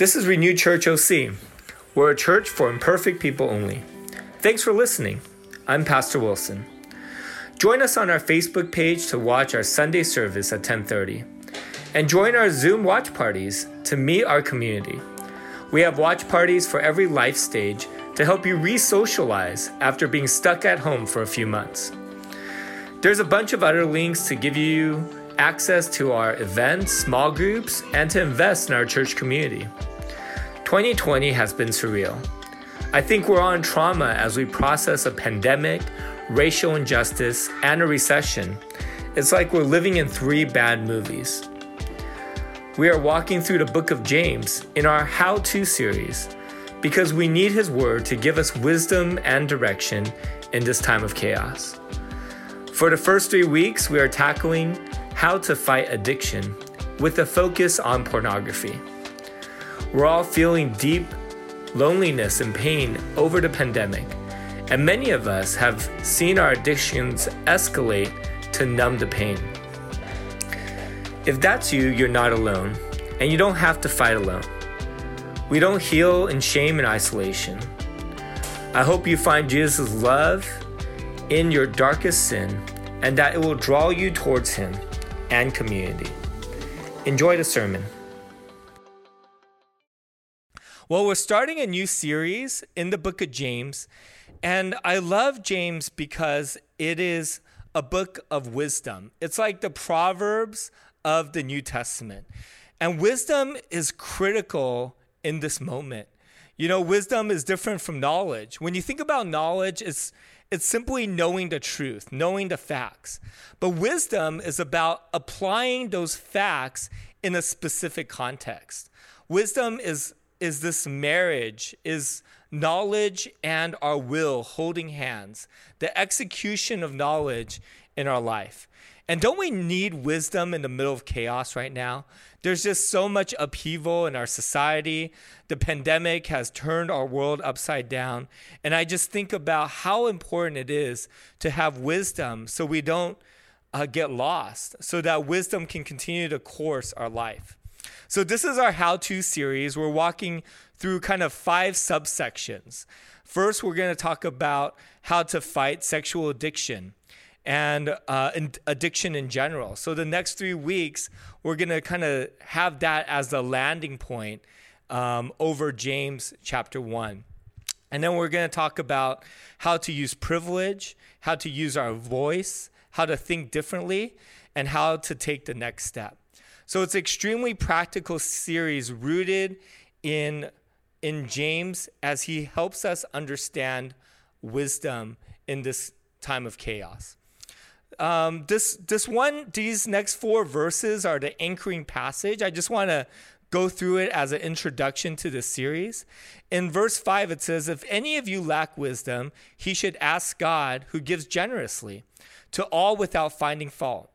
This is Renewed Church OC. We're a church for imperfect people only. Thanks for listening. I'm Pastor Wilson. Join us on our Facebook page to watch our Sunday service at 10:30. And join our Zoom watch parties to meet our community. We have watch parties for every life stage to help you re-socialize after being stuck at home for a few months. There's a bunch of other links to give you access to our events, small groups, and to invest in our church community. 2020 has been surreal. I think we're on trauma as we process a pandemic, racial injustice, and a recession. It's like we're living in three bad movies. We are walking through the book of James in our how-to series because we need his word to give us wisdom and direction in this time of chaos. For the first 3 weeks, we are tackling how to fight addiction with a focus on pornography. We're all feeling deep loneliness and pain over the pandemic, and many of us have seen our addictions escalate to numb the pain. If that's you, you're not alone, and you don't have to fight alone. We don't heal in shame and isolation. I hope you find Jesus' love in your darkest sin, and that it will draw you towards him and community. Enjoy the sermon. Well, we're starting a new series in the book of James, and I love James because it is a book of wisdom. It's like the Proverbs of the New Testament. And wisdom is critical in this moment. You know, wisdom is different from knowledge. When you think about knowledge, it's simply knowing the truth, knowing the facts. But wisdom is about applying those facts in a specific context. Wisdom is this marriage, is knowledge and our will holding hands, the execution of knowledge in our life. And don't we need wisdom in the middle of chaos right now? There's just so much upheaval in our society. The pandemic has turned our world upside down. And I just think about how important it is to have wisdom so we don't get lost, so that wisdom can continue to course our life. So this is our how-to series. We're walking through kind of five subsections. First, we're going to talk about how to fight sexual addiction and addiction in general. So the next 3 weeks, we're going to kind of have that as the landing point over James chapter 1. And then we're going to talk about how to use privilege, how to use our voice, how to think differently, and how to take the next step. So it's an extremely practical series rooted in James as he helps us understand wisdom in this time of chaos. These next four verses are the anchoring passage. I just want to go through it as an introduction to this series. In verse 5, it says, "If any of you lack wisdom, he should ask God, who gives generously to all without finding fault,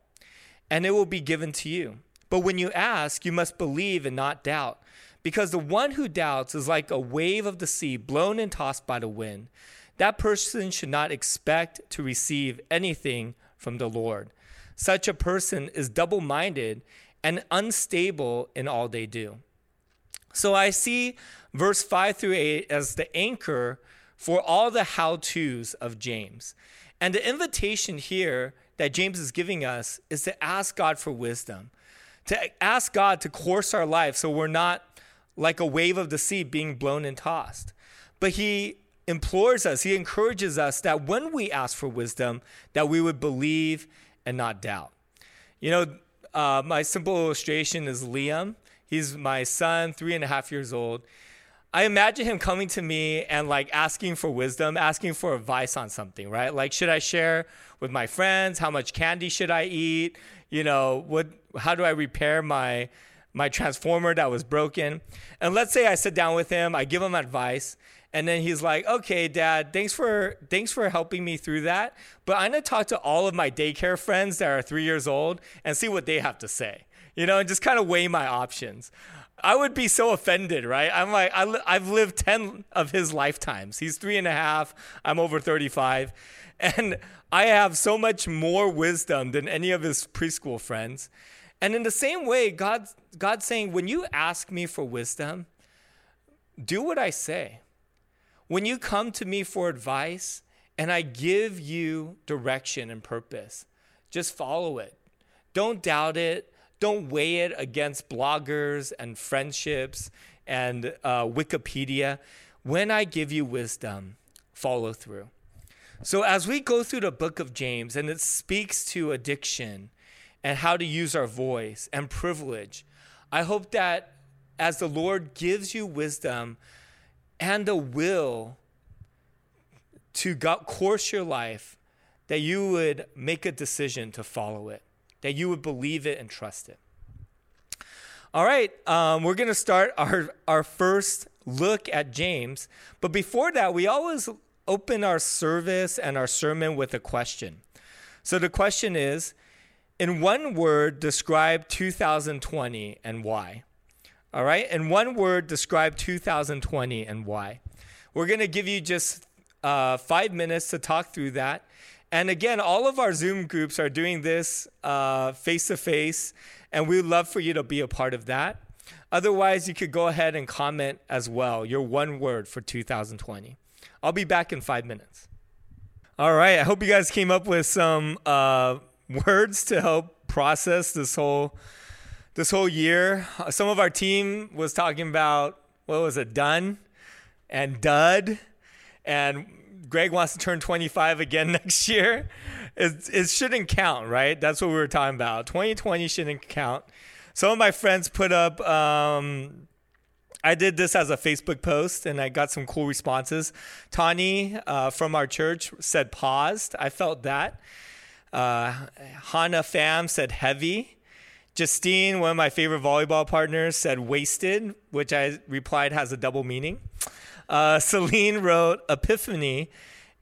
and it will be given to you. But when you ask, you must believe and not doubt, because the one who doubts is like a wave of the sea blown and tossed by the wind. That person should not expect to receive anything from the Lord. Such a person is double-minded and unstable in all they do." So I see verse 5 through 8 as the anchor for all the how-tos of James. And the invitation here that James is giving us is to ask God for wisdom, to ask God to course our life so we're not like a wave of the sea being blown and tossed. But he implores us, he encourages us that when we ask for wisdom, that we would believe and not doubt. You know, my simple illustration is Liam. He's my son, 3.5 years old. I imagine him coming to me and like asking for wisdom, asking for advice on something, right? Like, should I share with my friends? How much candy should I eat? You know, how do I repair my transformer that was broken? And let's say I sit down with him, I give him advice, and then he's like, "Okay, Dad, thanks for helping me through that. But I'm gonna talk to all of my daycare friends that are 3 years old and see what they have to say." You know, and just kind of weigh my options. I would be so offended, right? I'm like, I've lived 10 of his lifetimes. He's 3.5. I'm over 35. And I have so much more wisdom than any of his preschool friends. And in the same way, God's saying, when you ask me for wisdom, do what I say. When you come to me for advice and I give you direction and purpose, just follow it. Don't doubt it. Don't weigh it against bloggers and friendships and Wikipedia. When I give you wisdom, follow through. So as we go through the book of James, and it speaks to addiction and how to use our voice and privilege, I hope that as the Lord gives you wisdom and a will to course your life, that you would make a decision to follow it, that you would believe it and trust it. All right, we're going to start our first look at James. But before that, we always open our service and our sermon with a question. So the question is, in one word, describe 2020 and why. All right, in one word, describe 2020 and why. We're going to give you just 5 minutes to talk through that. And again, all of our Zoom groups are doing this face-to-face, and we'd love for you to be a part of that. Otherwise, you could go ahead and comment as well, your one word for 2020. I'll be back in 5 minutes. All right, I hope you guys came up with some words to help process this whole year. Some of our team was talking about, what was it, done and dud, and Greg wants to turn 25 again next year. It shouldn't count, right? That's what we were talking about. 2020 shouldn't count. Some of my friends put up, I did this as a Facebook post, and I got some cool responses. Tani from our church said paused. I felt that. Hana Pham said heavy. Justine, one of my favorite volleyball partners, said wasted, which I replied has a double meaning. Celine wrote epiphany,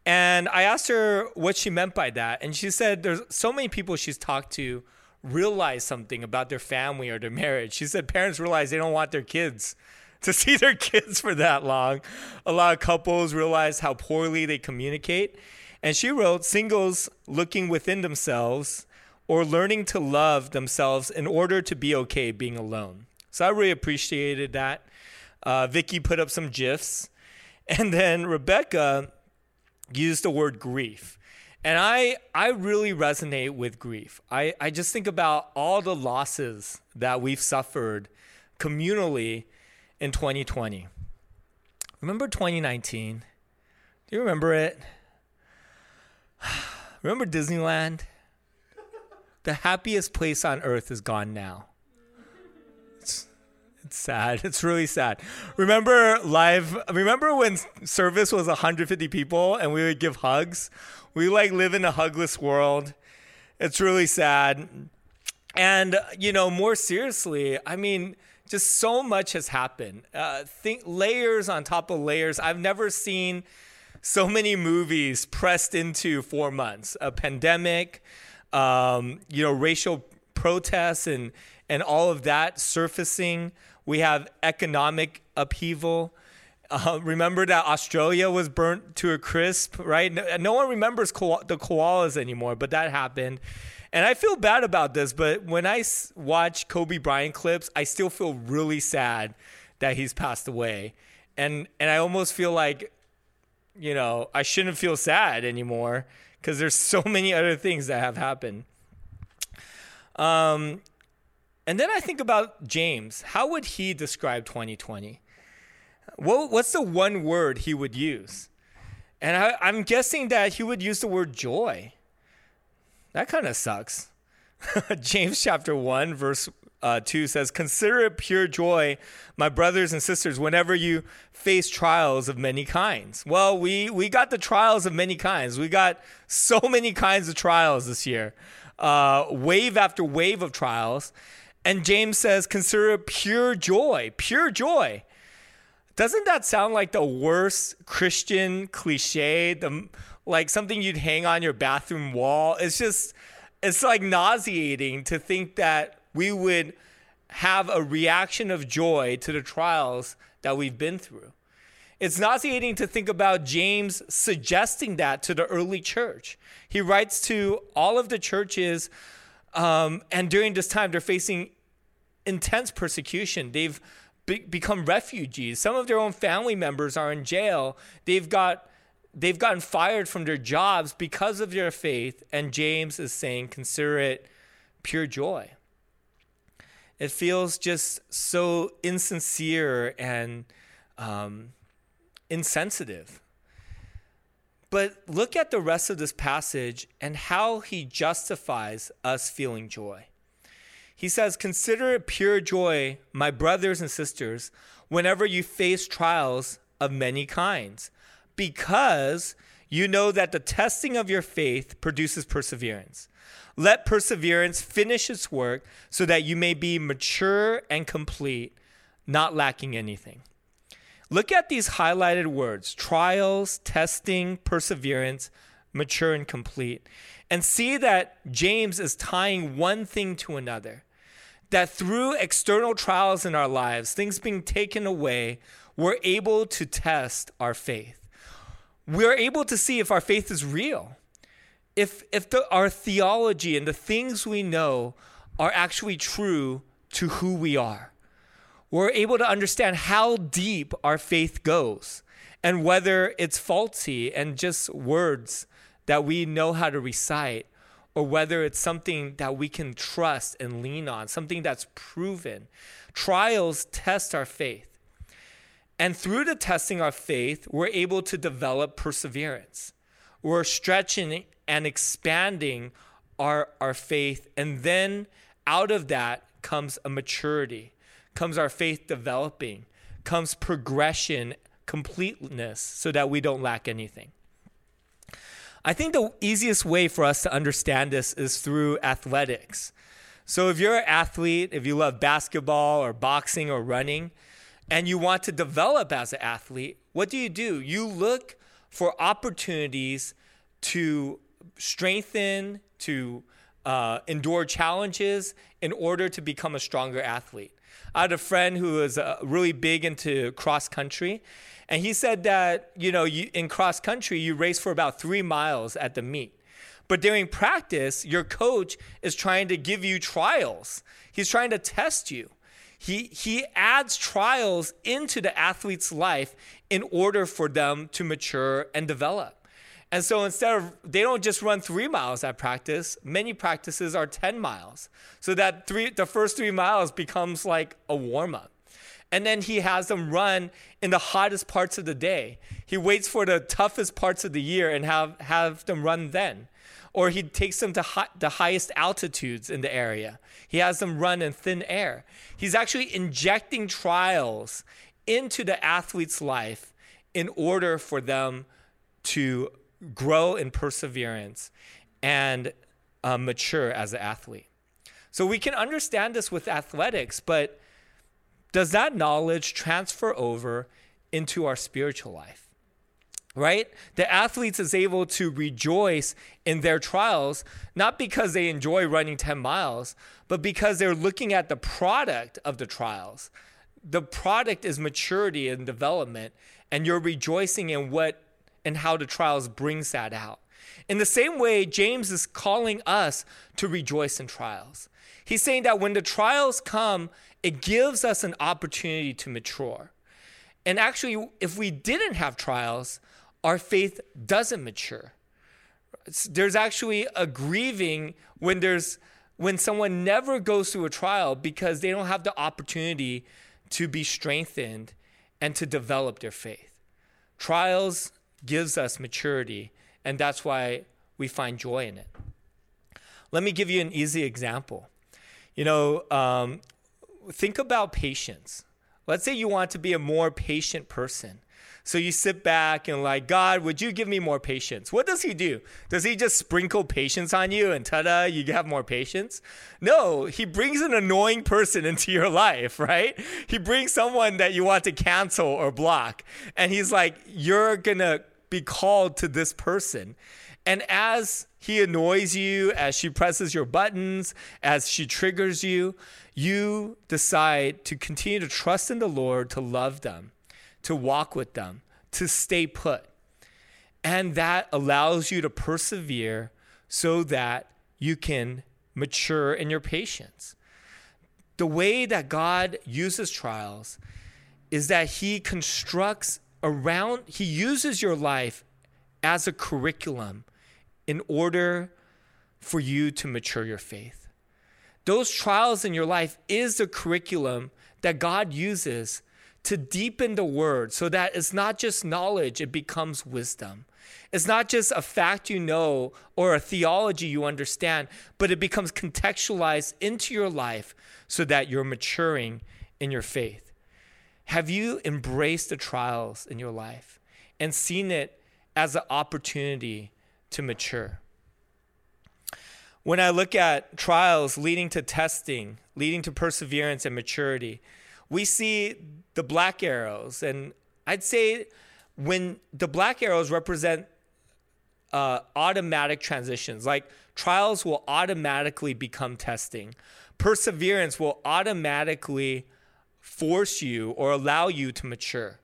and I asked her what she meant by that, and she said there's so many people she's talked to realize something about their family or their marriage. She said parents realize they don't want their kids to see their kids for that long. A lot of couples realize how poorly they communicate, and she wrote singles looking within themselves or learning to love themselves in order to be okay being alone. So I really appreciated that. Vicky put up some GIFs. And then Rebecca used the word grief. And I really resonate with grief. I just think about all the losses that we've suffered communally in 2020. Remember 2019? Do you remember it? Remember Disneyland? The happiest place on earth is gone now. It's sad. It's really sad. Remember when service was 150 people and we would give hugs? We live in a hugless world. It's really sad. And, more seriously, just so much has happened. Think layers on top of layers. I've never seen so many movies pressed into 4 months. A pandemic, racial protests and all of that surfacing. We have economic upheaval. Remember that Australia was burnt to a crisp, right? No one remembers the koalas anymore, but that happened. And I feel bad about this, but when I watch Kobe Bryant clips, I still feel really sad that he's passed away. And I almost feel like, I shouldn't feel sad anymore because there's so many other things that have happened. And then I think about James. How would he describe 2020? What's the one word he would use? And I'm guessing that he would use the word joy. That kind of sucks. James chapter 1, verse 2 says, "Consider it pure joy, my brothers and sisters, whenever you face trials of many kinds." Well, we got the trials of many kinds. We got so many kinds of trials this year. Wave after wave of trials. And James says, consider it pure joy, pure joy. Doesn't that sound like the worst Christian cliche, like something you'd hang on your bathroom wall? It's like nauseating to think that we would have a reaction of joy to the trials that we've been through. It's nauseating to think about James suggesting that to the early church. He writes to all of the churches, and during this time, they're facing intense persecution. They've become refugees. Some of their own family members are in jail. They've gotten fired from their jobs because of their faith. And James is saying, consider it pure joy. It feels just so insincere and insensitive. But look at the rest of this passage and how he justifies us feeling joy. He says, consider it pure joy, my brothers and sisters, whenever you face trials of many kinds, because you know that the testing of your faith produces perseverance. Let perseverance finish its work so that you may be mature and complete, not lacking anything. Look at these highlighted words, trials, testing, perseverance, mature and complete, and see that James is tying one thing to another, that through external trials in our lives, things being taken away, we're able to test our faith. We're able to see if our faith is real, if our theology and the things we know are actually true to who we are. We're able to understand how deep our faith goes and whether it's faulty and just words that we know how to recite, or whether it's something that we can trust and lean on, something that's proven. Trials test our faith. And through the testing of faith, we're able to develop perseverance. We're stretching and expanding our faith. And then out of that comes a maturity, comes our faith developing, comes progression, completeness, so that we don't lack anything. I think the easiest way for us to understand this is through athletics. So if you're an athlete, if you love basketball or boxing or running, and you want to develop as an athlete, what do? You look for opportunities to strengthen, to endure challenges in order to become a stronger athlete. I had a friend who was really big into cross country, and he said that, in cross country, you race for about 3 miles at the meet. But during practice, your coach is trying to give you trials. He's trying to test you. He adds trials into the athlete's life in order for them to mature and develop. And so they don't just run 3 miles at practice. Many practices are 10 miles. So that the first 3 miles becomes like a warm-up. And then he has them run in the hottest parts of the day. He waits for the toughest parts of the year and have them run then. Or he takes them to the highest altitudes in the area. He has them run in thin air. He's actually injecting trials into the athlete's life in order for them to grow in perseverance and mature as an athlete. So we can understand this with athletics, but does that knowledge transfer over into our spiritual life, right? The athletes is able to rejoice in their trials, not because they enjoy running 10 miles, but because they're looking at the product of the trials. The product is maturity and development, and you're rejoicing in what and how the trials brings that out. In the same way, James is calling us to rejoice in trials. He's saying that when the trials come, it gives us an opportunity to mature. And actually, if we didn't have trials, our faith doesn't mature. There's actually a grieving when someone never goes through a trial because they don't have the opportunity to be strengthened and to develop their faith. Trials gives us maturity, and that's why we find joy in it. Let me give you an easy example. Think about patience. Let's say you want to be a more patient person. So you sit back and like, God, would you give me more patience? What does he do? Does he just sprinkle patience on you and ta-da, you have more patience? No, he brings an annoying person into your life, right? He brings someone that you want to cancel or block. And he's like, you're going to be called to this person. And as he annoys you, as she presses your buttons, as she triggers you, you decide to continue to trust in the Lord, to love them, to walk with them, to stay put. And that allows you to persevere so that you can mature in your patience. the way that God uses trials is that he constructs around, he uses your life as a curriculum in order for you to mature your faith. Those trials in your life is the curriculum that God uses to deepen the word so that it's not just knowledge, it becomes wisdom. It's not just a fact you know or a theology you understand, but it becomes contextualized into your life so that you're maturing in your faith. Have you embraced the trials in your life and seen it as an opportunity to mature? When I look at trials leading to testing, leading to perseverance and maturity, we see the black arrows. And I'd say when the black arrows represent automatic transitions, like trials will automatically become testing. Perseverance will automatically force you or allow you to mature.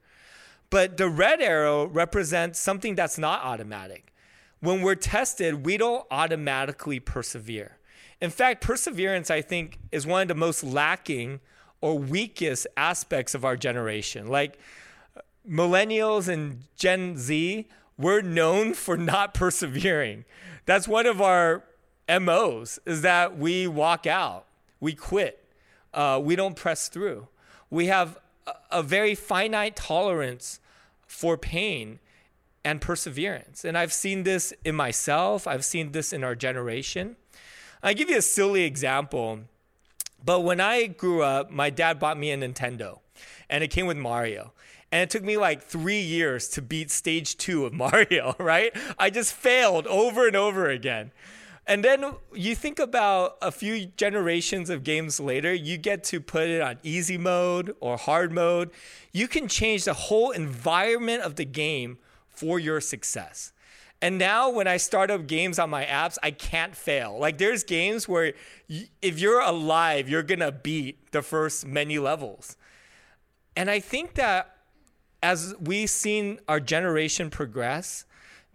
But the red arrow represents something that's not automatic. When we're tested, we don't automatically persevere. In fact, perseverance, I think, is one of the most lacking or weakest aspects of our generation. Like millennials and Gen Z, we're known for not persevering. That's one of our MOs, is that we walk out, we quit, we don't press through. We have a very finite tolerance for pain and perseverance. And I've seen this in myself. I've seen this in our generation. I'll give you a silly example. But when I grew up, my dad bought me a Nintendo, and it came with Mario. And it took me like 3 years to beat stage 2 of Mario, right? I just failed over and over again. And then you think about a few generations of games later, you get to put it on easy mode or hard mode. You can change the whole environment of the game for your success. And now when I start up games on my apps, I can't fail. Like there's games where if you're alive, you're going to beat the first many levels. And I think that as we've seen our generation progress,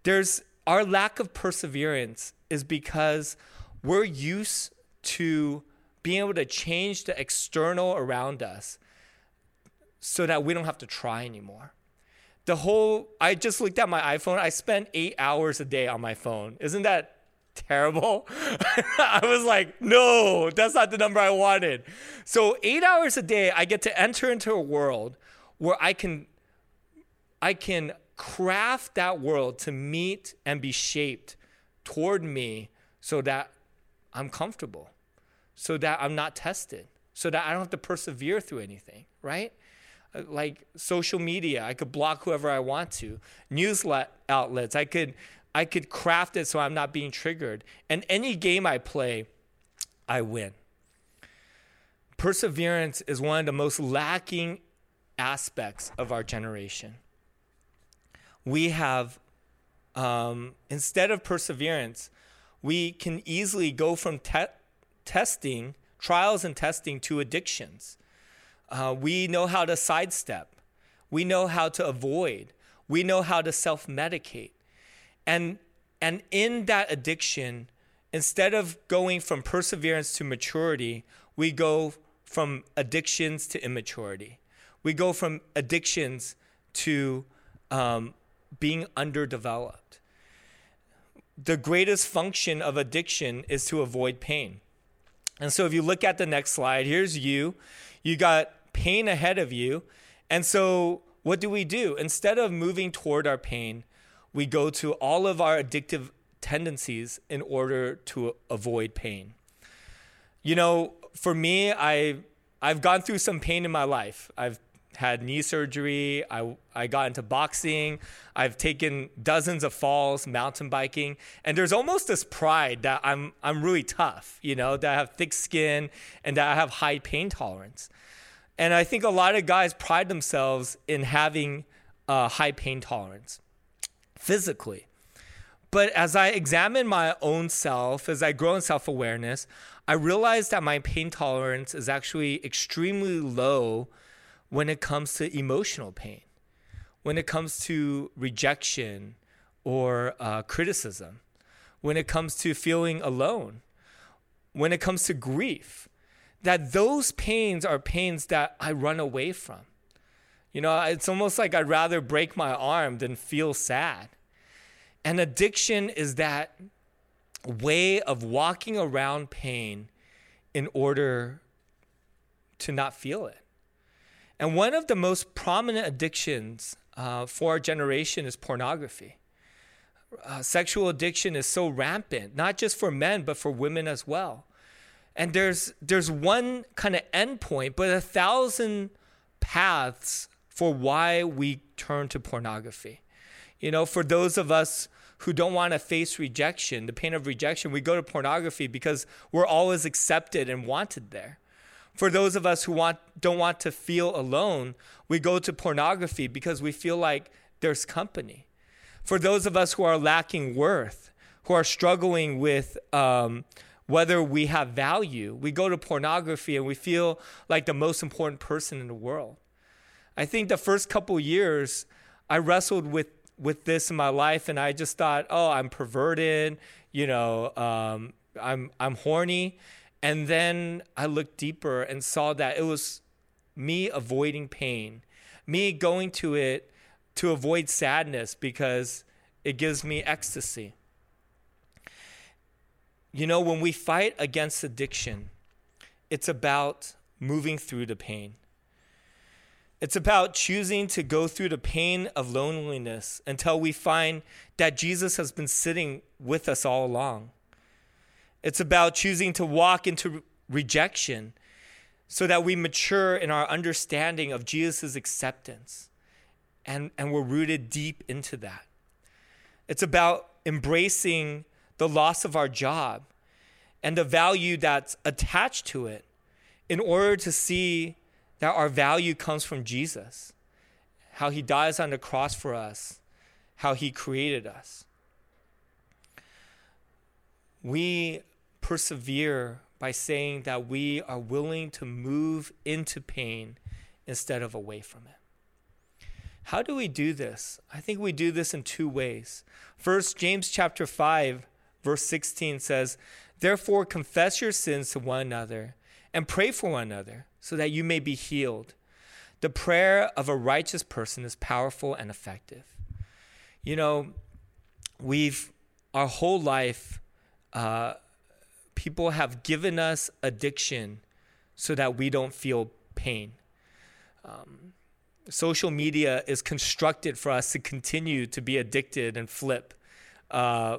there's our lack of perseverance is because we're used to being able to change the external around us so that we don't have to try anymore. I just looked at my iPhone. I spent 8 hours a day on my phone. Isn't that terrible? I was like, no, that's not the number I wanted. So 8 hours a day, I get to enter into a world where I can craft that world to meet and be shaped toward me so that I'm comfortable, so that I'm not tested, so that I don't have to persevere through anything, right? Like social media, I could block whoever I want to. News outlets, I could craft it so I'm not being triggered. And any game I play, I win. Perseverance is one of the most lacking aspects of our generation. We have, instead of perseverance, we can easily go from testing, trials and testing, to addictions. We know how to sidestep. We know how to avoid. We know how to self-medicate. And in that addiction, instead of going from perseverance to maturity, we go from addictions to immaturity. We go from addictions to being underdeveloped. The greatest function of addiction is to avoid pain. And so if you look at the next slide, here's you. You got pain ahead of you. And so what do? Instead of moving toward our pain, we go to all of our addictive tendencies in order to avoid pain. You know, for me, I've gone through some pain in my life. I've had knee surgery. I got into boxing. I've taken dozens of falls, mountain biking. And there's almost this pride that I'm really tough, you know, that I have thick skin and that I have high pain tolerance. And I think a lot of guys pride themselves in having high pain tolerance physically. But as I examine my own self, as I grow in self-awareness, I realize that my pain tolerance is actually extremely low when it comes to emotional pain, when it comes to rejection or criticism, when it comes to feeling alone, when it comes to grief. that those pains are pains that I run away from. You know, it's almost like I'd rather break my arm than feel sad. And addiction is that way of walking around pain in order to not feel it. And one of the most prominent addictions for our generation is pornography. Sexual addiction is so rampant, not just for men, but for women as well. And there's one kind of end point, but 1,000 paths for why we turn to pornography. You know, for those of us who don't want to face rejection, the pain of rejection, we go to pornography because we're always accepted and wanted there. For those of us who don't want to feel alone, we go to pornography because we feel like there's company. For those of us who are lacking worth, who are struggling with whether we have value, we go to pornography and we feel like the most important person in the world. I think the first couple years, I wrestled with this in my life, and I just thought, oh, I'm perverted, you know, I'm horny. And then I looked deeper and saw that it was me avoiding pain, me going to it to avoid sadness because it gives me ecstasy. You know, when we fight against addiction, it's about moving through the pain. It's about choosing to go through the pain of loneliness until we find that Jesus has been sitting with us all along. It's about choosing to walk into rejection so that we mature in our understanding of Jesus' acceptance. And we're rooted deep into that. It's about embracing the loss of our job and the value that's attached to it in order to see that our value comes from Jesus, how he dies on the cross for us, how he created us. We persevere by saying that we are willing to move into pain instead of away from it. How do we do this? I think we do this in two ways. First, James chapter 5, verse 16 says, "Therefore confess your sins to one another and pray for one another so that you may be healed. The prayer of a righteous person is powerful and effective." You know, our whole life, people have given us addiction so that we don't feel pain. Social media is constructed for us to continue to be addicted and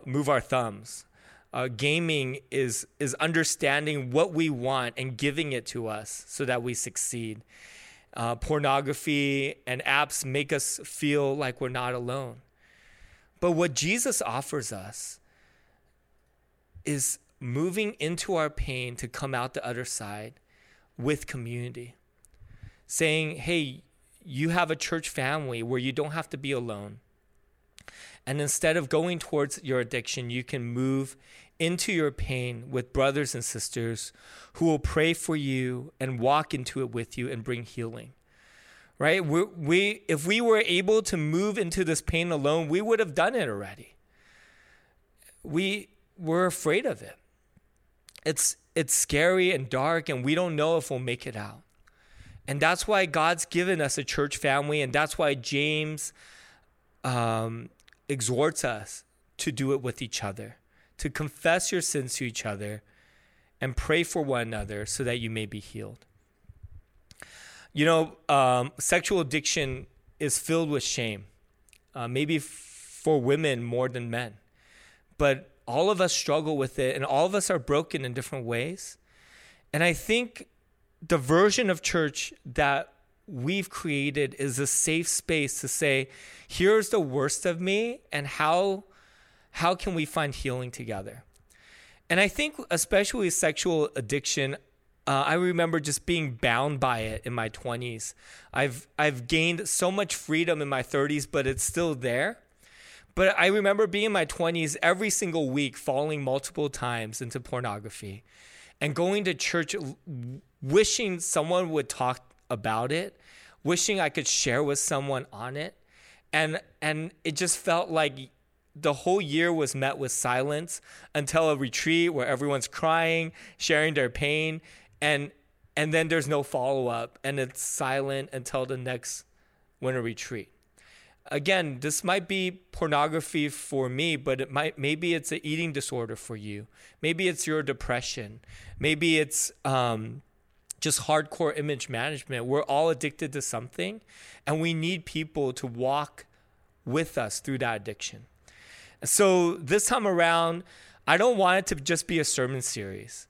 move our thumbs. Gaming is understanding what we want and giving it to us so that we succeed. Pornography and apps make us feel like we're not alone. But what Jesus offers us is moving into our pain to come out the other side with community. Saying, hey, you have a church family where you don't have to be alone. And instead of going towards your addiction, you can move into your pain with brothers and sisters who will pray for you and walk into it with you and bring healing. Right? If we were able to move into this pain alone, we would have done it already. We're afraid of it. It's scary and dark, and we don't know if we'll make it out. And that's why God's given us a church family, and that's why James exhorts us to do it with each other, to confess your sins to each other and pray for one another so that you may be healed. You know, sexual addiction is filled with shame, maybe for women more than men. But all of us struggle with it, and all of us are broken in different ways. And I think the version of church that we've created is a safe space to say, here's the worst of me, and how can we find healing together? And I think especially sexual addiction, I remember just being bound by it in my 20s. I've gained so much freedom in my 30s, but it's still there. But I remember being in my 20s every single week, falling multiple times into pornography and going to church, wishing someone would talk about it, wishing I could share with someone on it. And it just felt like the whole year was met with silence until a retreat where everyone's crying, sharing their pain. And and then there's no follow-up, and it's silent until the next winter retreat. Again, this might be pornography for me, but it might, maybe it's an eating disorder for you. Maybe it's your depression. Maybe it's just hardcore image management. We're all addicted to something, and we need people to walk with us through that addiction. So this time around, I don't want it to just be a sermon series.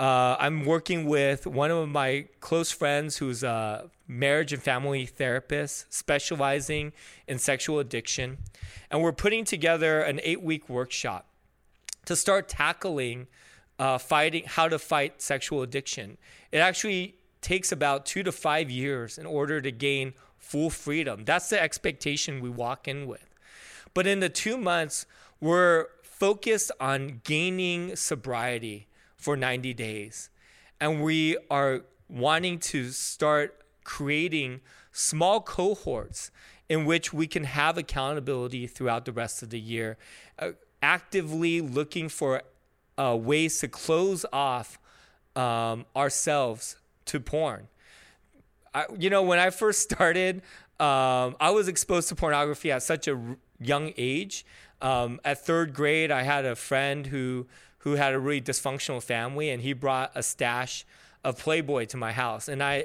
I'm working with one of my close friends who's a marriage and family therapist specializing in sexual addiction. And we're putting together an 8-week workshop to start tackling how to fight sexual addiction. It actually takes about 2 to 5 years in order to gain full freedom. That's the expectation we walk in with. But in the 2 months, we're focused on gaining sobriety for 90 days. And we are wanting to start creating small cohorts in which we can have accountability throughout the rest of the year, actively looking for ways to close off ourselves to porn. When I first started, I was exposed to pornography at such a young age. At 3rd grade, I had a friend who had a really dysfunctional family, and he brought a stash of Playboy to my house. And I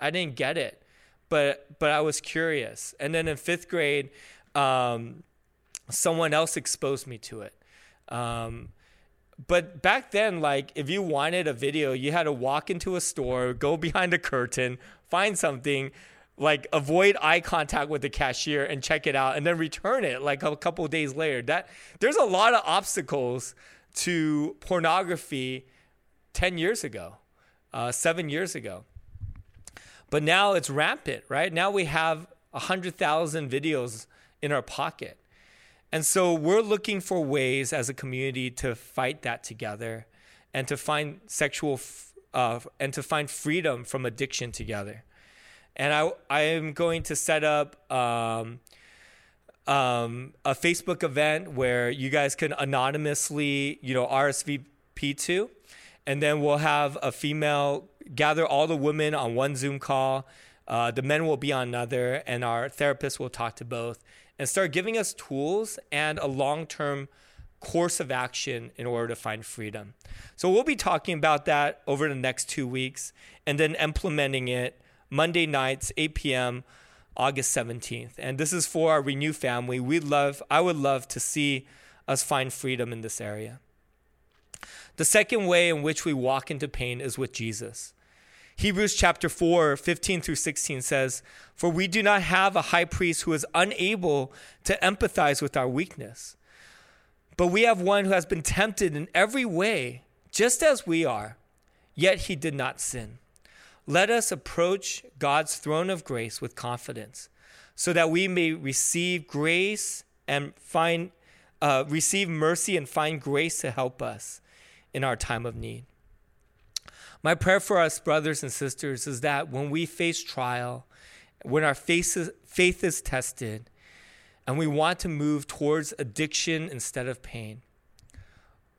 didn't get it, but I was curious. And then in 5th grade, someone else exposed me to it. But back then, like, if you wanted a video, you had to walk into a store, go behind a curtain, find something, like avoid eye contact with the cashier and check it out, and then return it like a couple of days later. There's a lot of obstacles to pornography 10 years ago, 7 years ago. But now it's rampant, right? Now we have 100,000 videos in our pocket. And so we're looking for ways as a community to fight that together and to find find freedom from addiction together. And I am going to set up a Facebook event where you guys can anonymously, RSVP to, and then we'll have a female gather all the women on one Zoom call. The men will be on another, and our therapist will talk to both and start giving us tools and a long-term course of action in order to find freedom. So we'll be talking about that over the next 2 weeks and then implementing it Monday nights, 8 p.m., August 17th. And this is for our Renew family. I would love to see us find freedom in this area. The second way in which we walk into pain is with Jesus. Hebrews chapter 4, 15 through 16 says, "For we do not have a high priest who is unable to empathize with our weakness, but we have one who has been tempted in every way, just as we are, yet he did not sin. Let us approach God's throne of grace with confidence, so that we may receive grace and receive mercy and find grace to help us in our time of need." My prayer for us, brothers and sisters, is that when we face trial, when our faith is tested, and we want to move towards addiction instead of pain,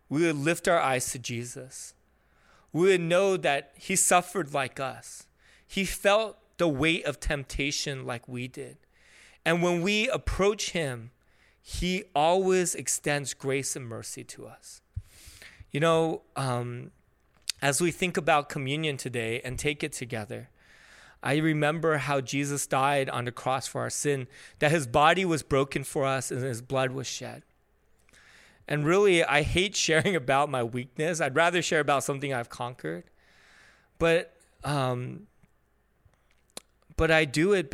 we would lift our eyes to Jesus. We would know that he suffered like us. He felt the weight of temptation like we did. And when we approach him, he always extends grace and mercy to us. As we think about communion today and take it together, I remember how Jesus died on the cross for our sin, that his body was broken for us and his blood was shed. And really, I hate sharing about my weakness. I'd rather share about something I've conquered. But I do it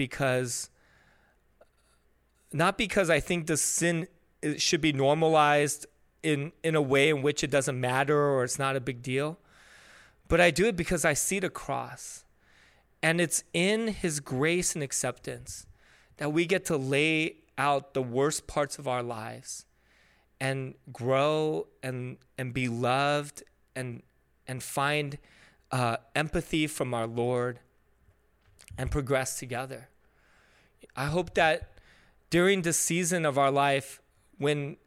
not because I think the sin should be normalized in a way in which it doesn't matter or it's not a big deal. But I do it because I see the cross. And it's in his grace and acceptance that we get to lay out the worst parts of our lives and grow and be loved and find empathy from our Lord and progress together. I hope that during this season of our life, when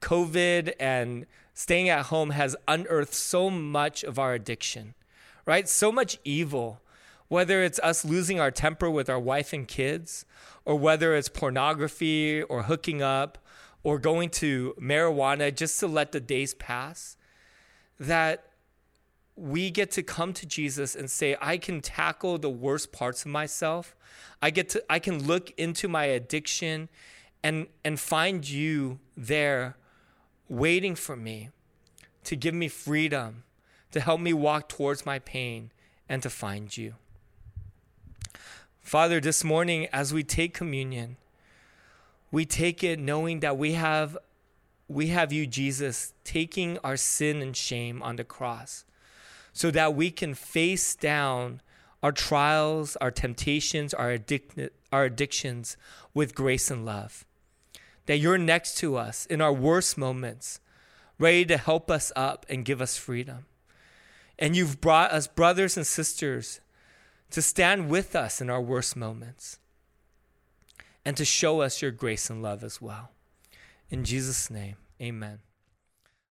COVID and staying at home has unearthed so much of our addiction, right? So much evil, whether it's us losing our temper with our wife and kids, or whether it's pornography or hooking up or going to marijuana just to let the days pass, that we get to come to Jesus and say, I can tackle the worst parts of myself. I can look into my addiction and find you there waiting for me to give me freedom, to help me walk towards my pain and to find you. Father, this morning, as we take communion, we take it knowing that we have you, Jesus, taking our sin and shame on the cross, so that we can face down our trials, our temptations, our addictions with grace and love. That you're next to us in our worst moments, ready to help us up and give us freedom. And you've brought us brothers and sisters to stand with us in our worst moments and to show us your grace and love as well. In Jesus' name, amen.